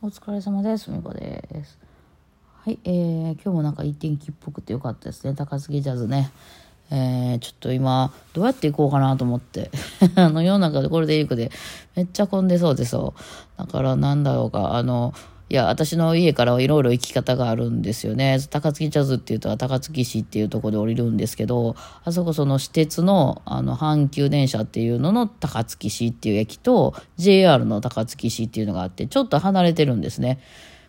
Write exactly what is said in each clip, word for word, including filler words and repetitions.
お疲れ様です。みこです。はい、えー、今日もなんかいい天気っぽくてよかったですね。高槻ジャズね。えー、ちょっと今どうやって行こうかなと思ってあの世の中でゴールデンウィークでめっちゃ混んでそうでそうだからなんだろうかあのいや私の家からはいろいろ行き方があるんですよね。高槻ジャズっていうと高槻市っていうところで降りるんですけど、あそこその私鉄のあの阪急電車っていうのの高槻市っていう駅と ジェイアール の高槻市っていうのがあって、ちょっと離れてるんですね。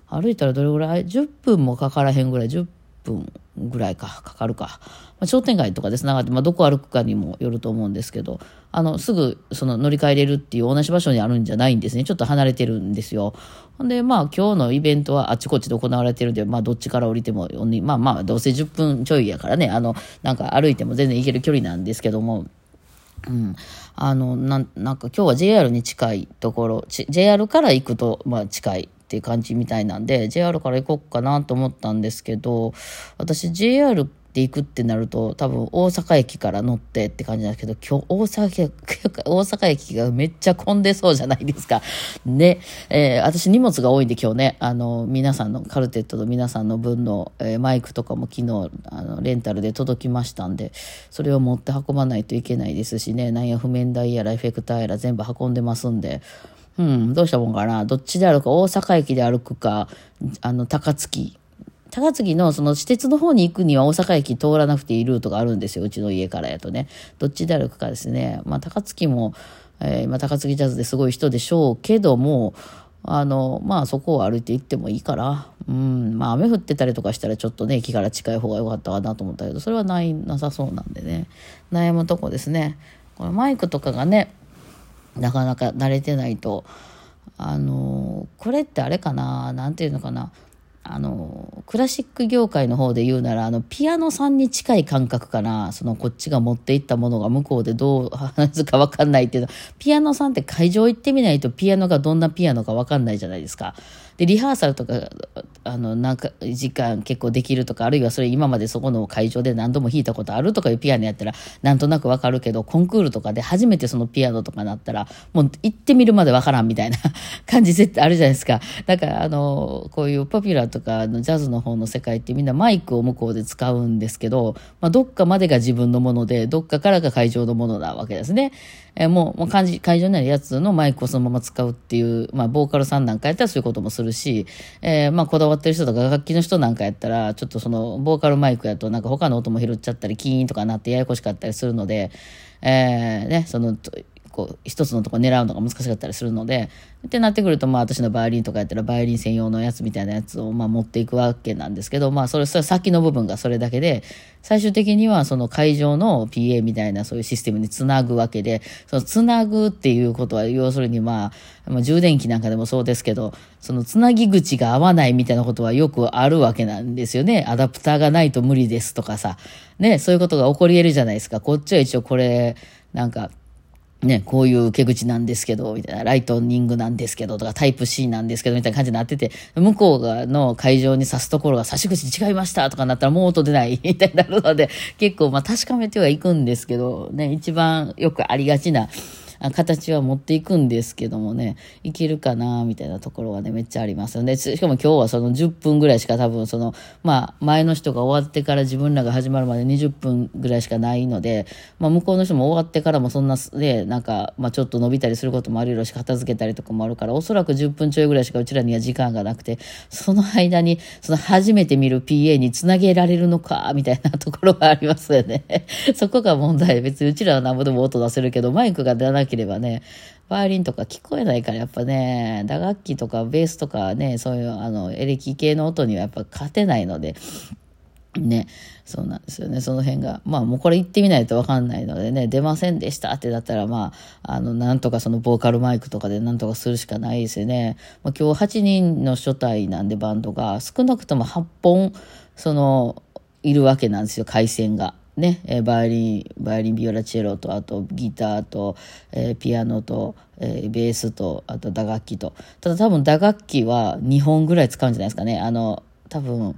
歩いたらどれぐらいじゅっぷんもかからへんぐらいじゅっぷんぐらいかかかるか、まあ、商店街とかでつながって、まあ、どこ歩くかにもよると思うんですけど、あのすぐその乗り換えれるっていう同じ場所にあるんじゃないんですね。ちょっと離れてるんですよ。ほんでまあ今日のイベントはあちこちで行われてるんで、まあどっちから降りてもまあまあどうせじゅっぷんちょいやからね、あのなんか歩いても全然行ける距離なんですけども、うん、あの な, なんか今日は ジェイアール に近いところ、 ジェイアール から行くとまあ近いっていう感じみたいなんで ジェイアール から行こうかなと思ったんですけど、私 ジェイアール で行くってなると多分大阪駅から乗ってって感じなんですけど、今日大阪、 大阪駅がめっちゃ混んでそうじゃないですかね、えー、私荷物が多いんで今日ね、あの皆さんのカルテットの皆さんの分の、えー、マイクとかも昨日あのレンタルで届きましたんで、それを持って運ばないといけないですしね、なんや譜面台やらエフェクターやら全部運んでますんで、うん、どうしたもんかな。どっちで歩くか、大阪駅で歩くか、あの、高槻。高槻のその私鉄の方に行くには大阪駅通らなくていいルートがあるんですよ。うちの家からやとね。どっちで歩くかですね。まあ、高槻も、えー、まあ、高槻ジャズですごい人でしょうけども、あの、まあ、そこを歩いて行ってもいいから。うん、まあ、雨降ってたりとかしたらちょっとね、駅から近い方が良かったかなと思ったけど、それはない、なさそうなんでね。悩むとこですね。このマイクとかがね、なかなか慣れてないと、あのこれってあれかな、なんていうのかな、あのクラシック業界の方で言うなら、あのピアノさんに近い感覚かな。そのこっちが持っていったものが向こうでどう話すか分かんないっていうの、ピアノさんって会場行ってみないとピアノがどんなピアノか分かんないじゃないですか。でリハーサルとかあのなんか時間結構できるとか、あるいはそれ今までそこの会場で何度も弾いたことあるとかいうピアノやったらなんとなくわかるけど、コンクールとかで初めてそのピアノとかなったらもう行ってみるまでわからんみたいな感じ絶対あるじゃないですか。だからあのこういうポピュラーとかのジャズの方の世界ってみんなマイクを向こうで使うんですけど、まあ、どっかまでが自分のもので、どっかからが会場のものなわけですね。えー、もう、もう会場になるやつのマイクをそのまま使うっていう、まあボーカルさんなんかやったらそういうこともするし、えー、まあこだわってる人とか楽器の人なんかやったらちょっとそのボーカルマイクやとなんか他の音も拾っちゃったりキーンとかなってややこしかったりするので、えー、ね、そのこう一つのとこ狙うのが難しかったりするのでってなってくると、まあ私のバイオリンとかやったらバイオリン専用のやつみたいなやつをまあ持っていくわけなんですけど、まあそれそれ先の部分がそれだけで、最終的にはその会場の ピーエー みたいなそういうシステムにつなぐわけで、そのつなぐっていうことは要するにまあ充電器なんかでもそうですけど、そのつなぎ口が合わないみたいなことはよくあるわけなんですよね。アダプターがないと無理ですとかさね、そういうことが起こり得るじゃないですか。こっちは一応これなんかね、こういう受け口なんですけど、みたいな、ライトニングなんですけど、とか、タイプ C なんですけど、みたいな感じになってて、向こうがの会場に刺すところが刺し口違いましたとかなったらもう音出ないみたいになるので、結構まあ確かめてはいくんですけど、ね、一番よくありがちな形は持っていくんですけどもね、いけるかな、みたいなところはね、めっちゃありますよね。しかも今日はそのじゅっぷんぐらいしか多分その、まあ前の人が終わってから自分らが始まるまでにじゅっぷんぐらいしかないので、まあ向こうの人も終わってからもそんなね、なんか、まあちょっと伸びたりすることもあるよし、片付けたりとかもあるから、おそらくじゅっぷんちょいぐらいしかうちらには時間がなくて、その間に、その初めて見る ピーエー につなげられるのか、みたいなところはありますよね。そこが問題。別にうちらは何ぼでも音出せるけど、マイクが出なきゃければね、バイオリンとか聞こえないからやっぱね、打楽器とかベースとかね、そういうあのエレキ系の音にはやっぱ勝てないのでね、そうなんですよね。その辺がまあもうこれ行ってみないと分かんないのでね、出ませんでしたってだったらまああのなんとかそのボーカルマイクとかでなんとかするしかないですよね。まあ、今日はちにんの初対なんで、バンドが少なくともはっぽんそのいるわけなんですよ、回線が。ね、えー、バイオリン、バイオリン、ビオラチェロと、あとギターと、えー、ピアノと、えー、ベースと、あと打楽器と。ただ多分打楽器はにほんぐらい使うんじゃないですかね。あの、多分、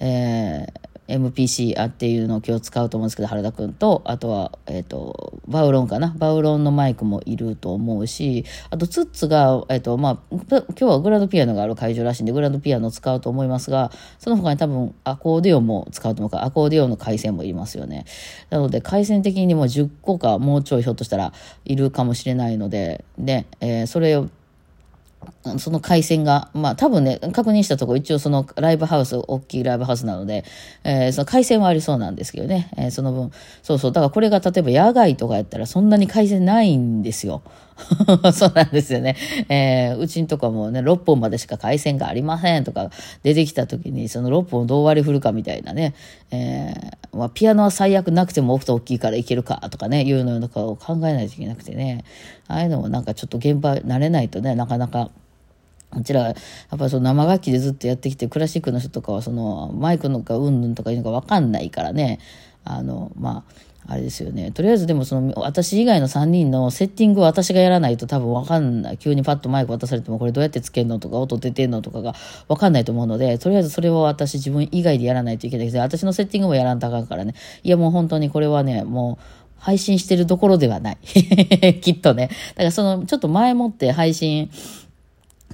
えー、エムピーシー あっていうのを今日使うと思うんですけど、原田くんと、あとは、えっと、バウロンかな、バウロンのマイクもいると思うし、あとツッツが、えっと、まあ、今日はグランドピアノがある会場らしいんで、グランドピアノを使うと思いますが、その他に多分アコーディオンも使うと思うから、アコーディオンの回線もいますよね。なので、回線的にもうじゅっこか、もうちょいひょっとしたらいるかもしれないので、で、えー、それを、その回線が、まあ多分ね、確認したところ、一応そのライブハウス、大きいライブハウスなので、えー、その回線はありそうなんですけどね、えー、その分、そうそう、だからこれが例えば野外とかやったらそんなに回線ないんですよ。そうなんですよね。えー、うちんとかもね、ろっぽんまでしか回線がありませんとか出てきた時に、そのろっぽんをどう割り振るかみたいなね、えー、まあピアノは最悪なくてもオフと大きいからいけるかとかね、いうのとかを考えないといけなくてね、ああいうのもなんかちょっと現場慣れないとね、なかなか、こちらやっぱりその生楽器でずっとやってきて、クラシックの人とかはそのマイクのかうんぬんとかいうのが分かんないからね、あのまああれですよね。とりあえずでもその私以外のさんにんのセッティングを私がやらないと多分分かんない。急にパッとマイク渡されてもこれどうやってつけんのとか音出てんのとかが分かんないと思うので、とりあえずそれを私自分以外でやらないといけないけど、私のセッティングもやらんとあかんからね。いやもう本当にこれはね、もう配信してるどころではないきっとね。だからそのちょっと前もって配信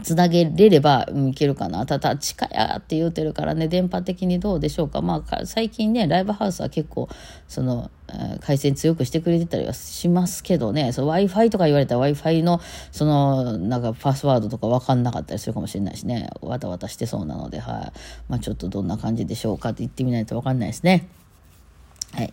つなげれればいけるかな。ただ地下やって言うてるからね、電波的にどうでしょうか。まあ最近ね、ライブハウスは結構その回線強くしてくれてたりはしますけどね、Wi-Fi とか言われたら Wi-Fi のそのなんかパスワードとか分かんなかったりするかもしれないしね、わたわたしてそうなので、はい、まあちょっとどんな感じでしょうかって言ってみないと分かんないですね。はい、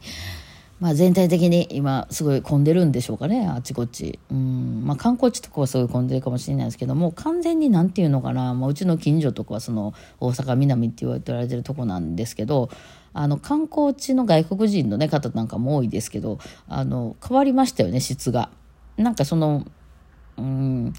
まあ、全体的に今すごい混んでるんでしょうかね、あっちこっち。うん、まあ観光地とかはすごい混んでるかもしれないですけども、完全になんていうのかな、まあ、うちの近所とかはその大阪南って言われてるとこなんですけど、あの観光地の外国人の、ね、方なんかも多いですけど、あの変わりましたよね、質が。なんかそのうーん、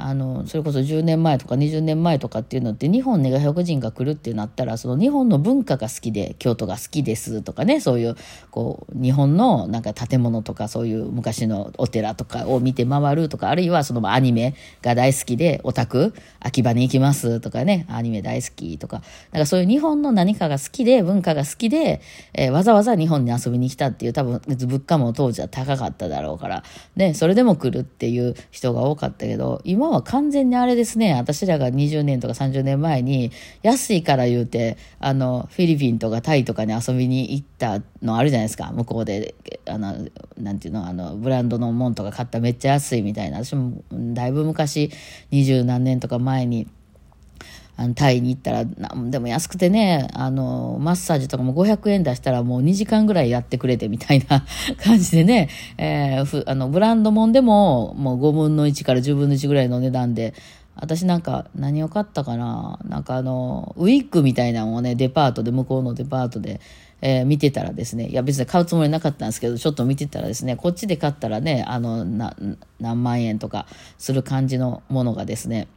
あのそれこそじゅうねんまえとかにじゅうねんまえとかっていうのって、日本に外国人が来るってなったら、その日本の文化が好きで京都が好きですとかね、そういうこう日本のなんか建物とかそういう昔のお寺とかを見て回るとか、あるいはそのアニメが大好きでオタク秋葉に行きますとかね、アニメ大好きとか、なんかそういう日本の何かが好きで文化が好きで、えー、わざわざ日本に遊びに来たっていう、多分物価も当時は高かっただろうからね、それでも来るっていう人が多かったけど、今は完全にあれですね、私らがにじゅうねんとかさんじゅうねんまえに安いから言うて、あのフィリピンとかタイとかに遊びに行ったのあるじゃないですか。向こうであのなんていうの、あのブランドのもんとか買った、めっちゃ安いみたいな。私もだいぶ昔にじゅうなんねんとか前にあのタイに行ったら、なんでも安くてね、あのマッサージとかもごひゃくえん出したらもうにじかんぐらいやってくれてみたいな感じでね、えー、ふあのブランドもんでももうごぶんのいちからじゅうぶんのいちぐらいの値段で、私なんか何を買ったかな、なんかあのウィッグみたいなのをね、デパートで、向こうのデパートで、えー、見てたらですね、いや別に買うつもりなかったんですけど、ちょっと見てたらですね、こっちで買ったらね、あのな何万円とかする感じのものがですね、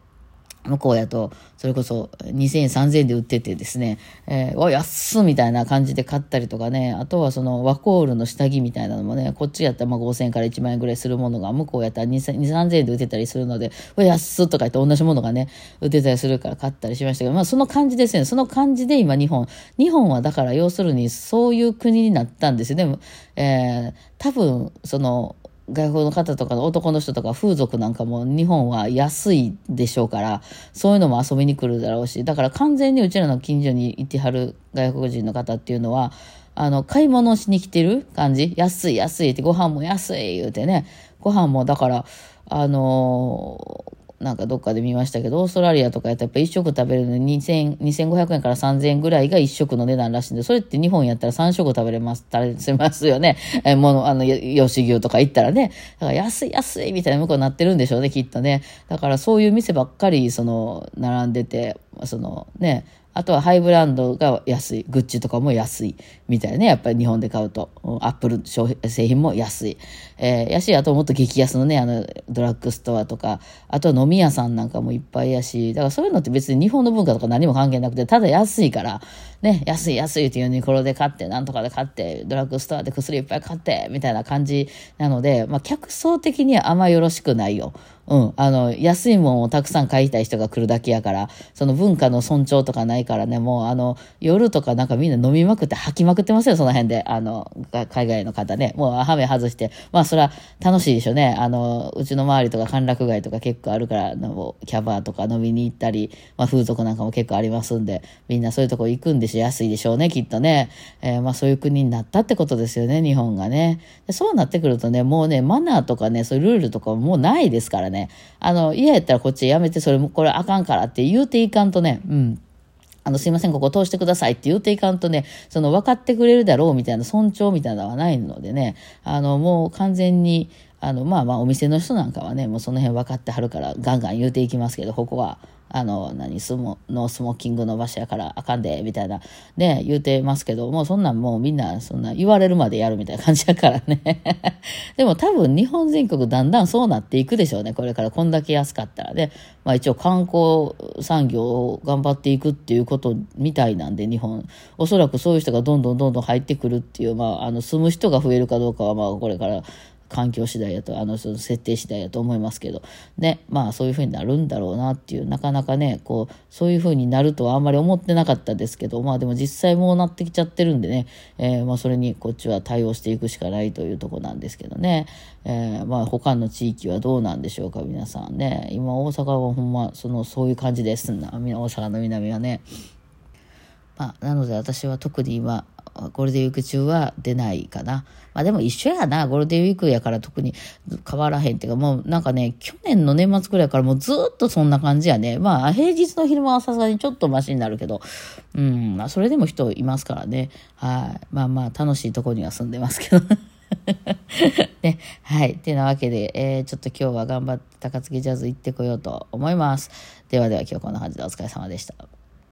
向こうやとそれこそにせんえんさんぜんえんで売っててですね、えー、お安っみたいな感じで買ったりとかね、あとはそのワコールの下着みたいなのもね、こっちやったらまあごせんえんからいちまんえんぐらいするものが、向こうやったらにせんさんぜんえんで売ってたりするので、お安っとか言って同じものがね売ってたりするから買ったりしましたけど、まあその感じですね。その感じで今日本日本はだから要するにそういう国になったんですよね。えー、多分その外国の方とかの男の人とか風俗なんかも日本は安いでしょうから、そういうのも遊びに来るだろうし、だから完全にうちらの近所にいてはる外国人の方っていうのは、あの買い物しに来てる感じ、安い安いって、ご飯も安い言うてね、ご飯もだからあのーなんかどっかで見ましたけど、オーストラリアとかやったらやっぱいっ食食べるのににせんごひゃくえんからさんぜんえんぐらいがいっ食の値段らしいんで、それって日本やったらさん食食べれます、食べれますよね。え、もの、あの、吉牛とか行ったらね。だから安い安いみたいな向こうになってるんでしょうね、きっとね。だからそういう店ばっかり、その、並んでて、そのね、あとはハイブランドが安い。グッチとかも安い。みたいなね。やっぱり日本で買うと。アップル商品製品も安い。えー、安い。あともっと激安のね、あの、ドラッグストアとか、あとは飲み屋さんなんかもいっぱいやし、だからそういうのって別に日本の文化とか何も関係なくて、ただ安いから、ね、安い安いってユニクロで買って、なんとかで買って、ドラッグストアで薬いっぱい買って、みたいな感じなので、まあ、客層的にはあんまよろしくないよ。うん。あの、安いもんをたくさん買いたい人が来るだけやから、その文化の尊重とかないからね、もうあの、夜とかなんかみんな飲みまくって吐きまくってますよ、その辺で。あの、海外の方ね。もう、ハメ外して。まあ、それは楽しいでしょうね。あの、うちの周りとか歓楽街とか結構あるから、キャバーとか飲みに行ったり、まあ、風俗なんかも結構ありますんで、みんなそういうとこ行くんでしょ、安いでしょうね、きっとね。えー、まあ、そういう国になったってことですよね、日本がね。で、そうなってくるとね、もうね、マナーとかね、そういうルールとかもうないですからね。あの嫌やったらこっちやめて、それもこれあかんからって言うていかんとね、うん、あのすいませんここ通してくださいって言うていかんとね、その分かってくれるだろうみたいな尊重みたいなのはないのでね、あのもう完全にあのまあまあお店の人なんかはね、もうその辺分かってはるからガンガン言うていきますけど、ここはあの何スモノースモーキングの場所やからあかんでみたいなね言うてますけど、もうそんなんもうみんなそんな言われるまでやるみたいな感じやからねでも多分日本全国だんだんそうなっていくでしょうね、これからこんだけ安かったらね。まあ一応観光産業を頑張っていくっていうことみたいなんで、日本おそらくそういう人がどんどんどんどん入ってくるっていう、まああの住む人が増えるかどうかはまあこれから環境次第やと、あのその設定次第やと思いますけどね、まあそういう風になるんだろうなっていう、なかなかねこうそういう風になるとはあんまり思ってなかったですけど、まあでも実際もうなってきちゃってるんでね、えー、まあそれにこっちは対応していくしかないというとこなんですけどね、えー、まあ他の地域はどうなんでしょうか皆さんね。今大阪はほんまそのそういう感じですな、大阪の南はね。まあなので私は特に今ゴールデンウィーク中は出ないかな。まあでも一緒やな、ゴールデンウィークやから特に変わらへんっていうか、もうなんかね、去年の年末くらいからもうずっとそんな感じやね。まあ平日の昼間はさすがにちょっとマシになるけど、うん、まあそれでも人いますからね。はい。まあまあ楽しいとこには住んでますけどね、はい。ってなわけで、えー、ちょっと今日は頑張って高槻ジャズ行ってこようと思います。ではでは今日こんな感じでお疲れ様でした。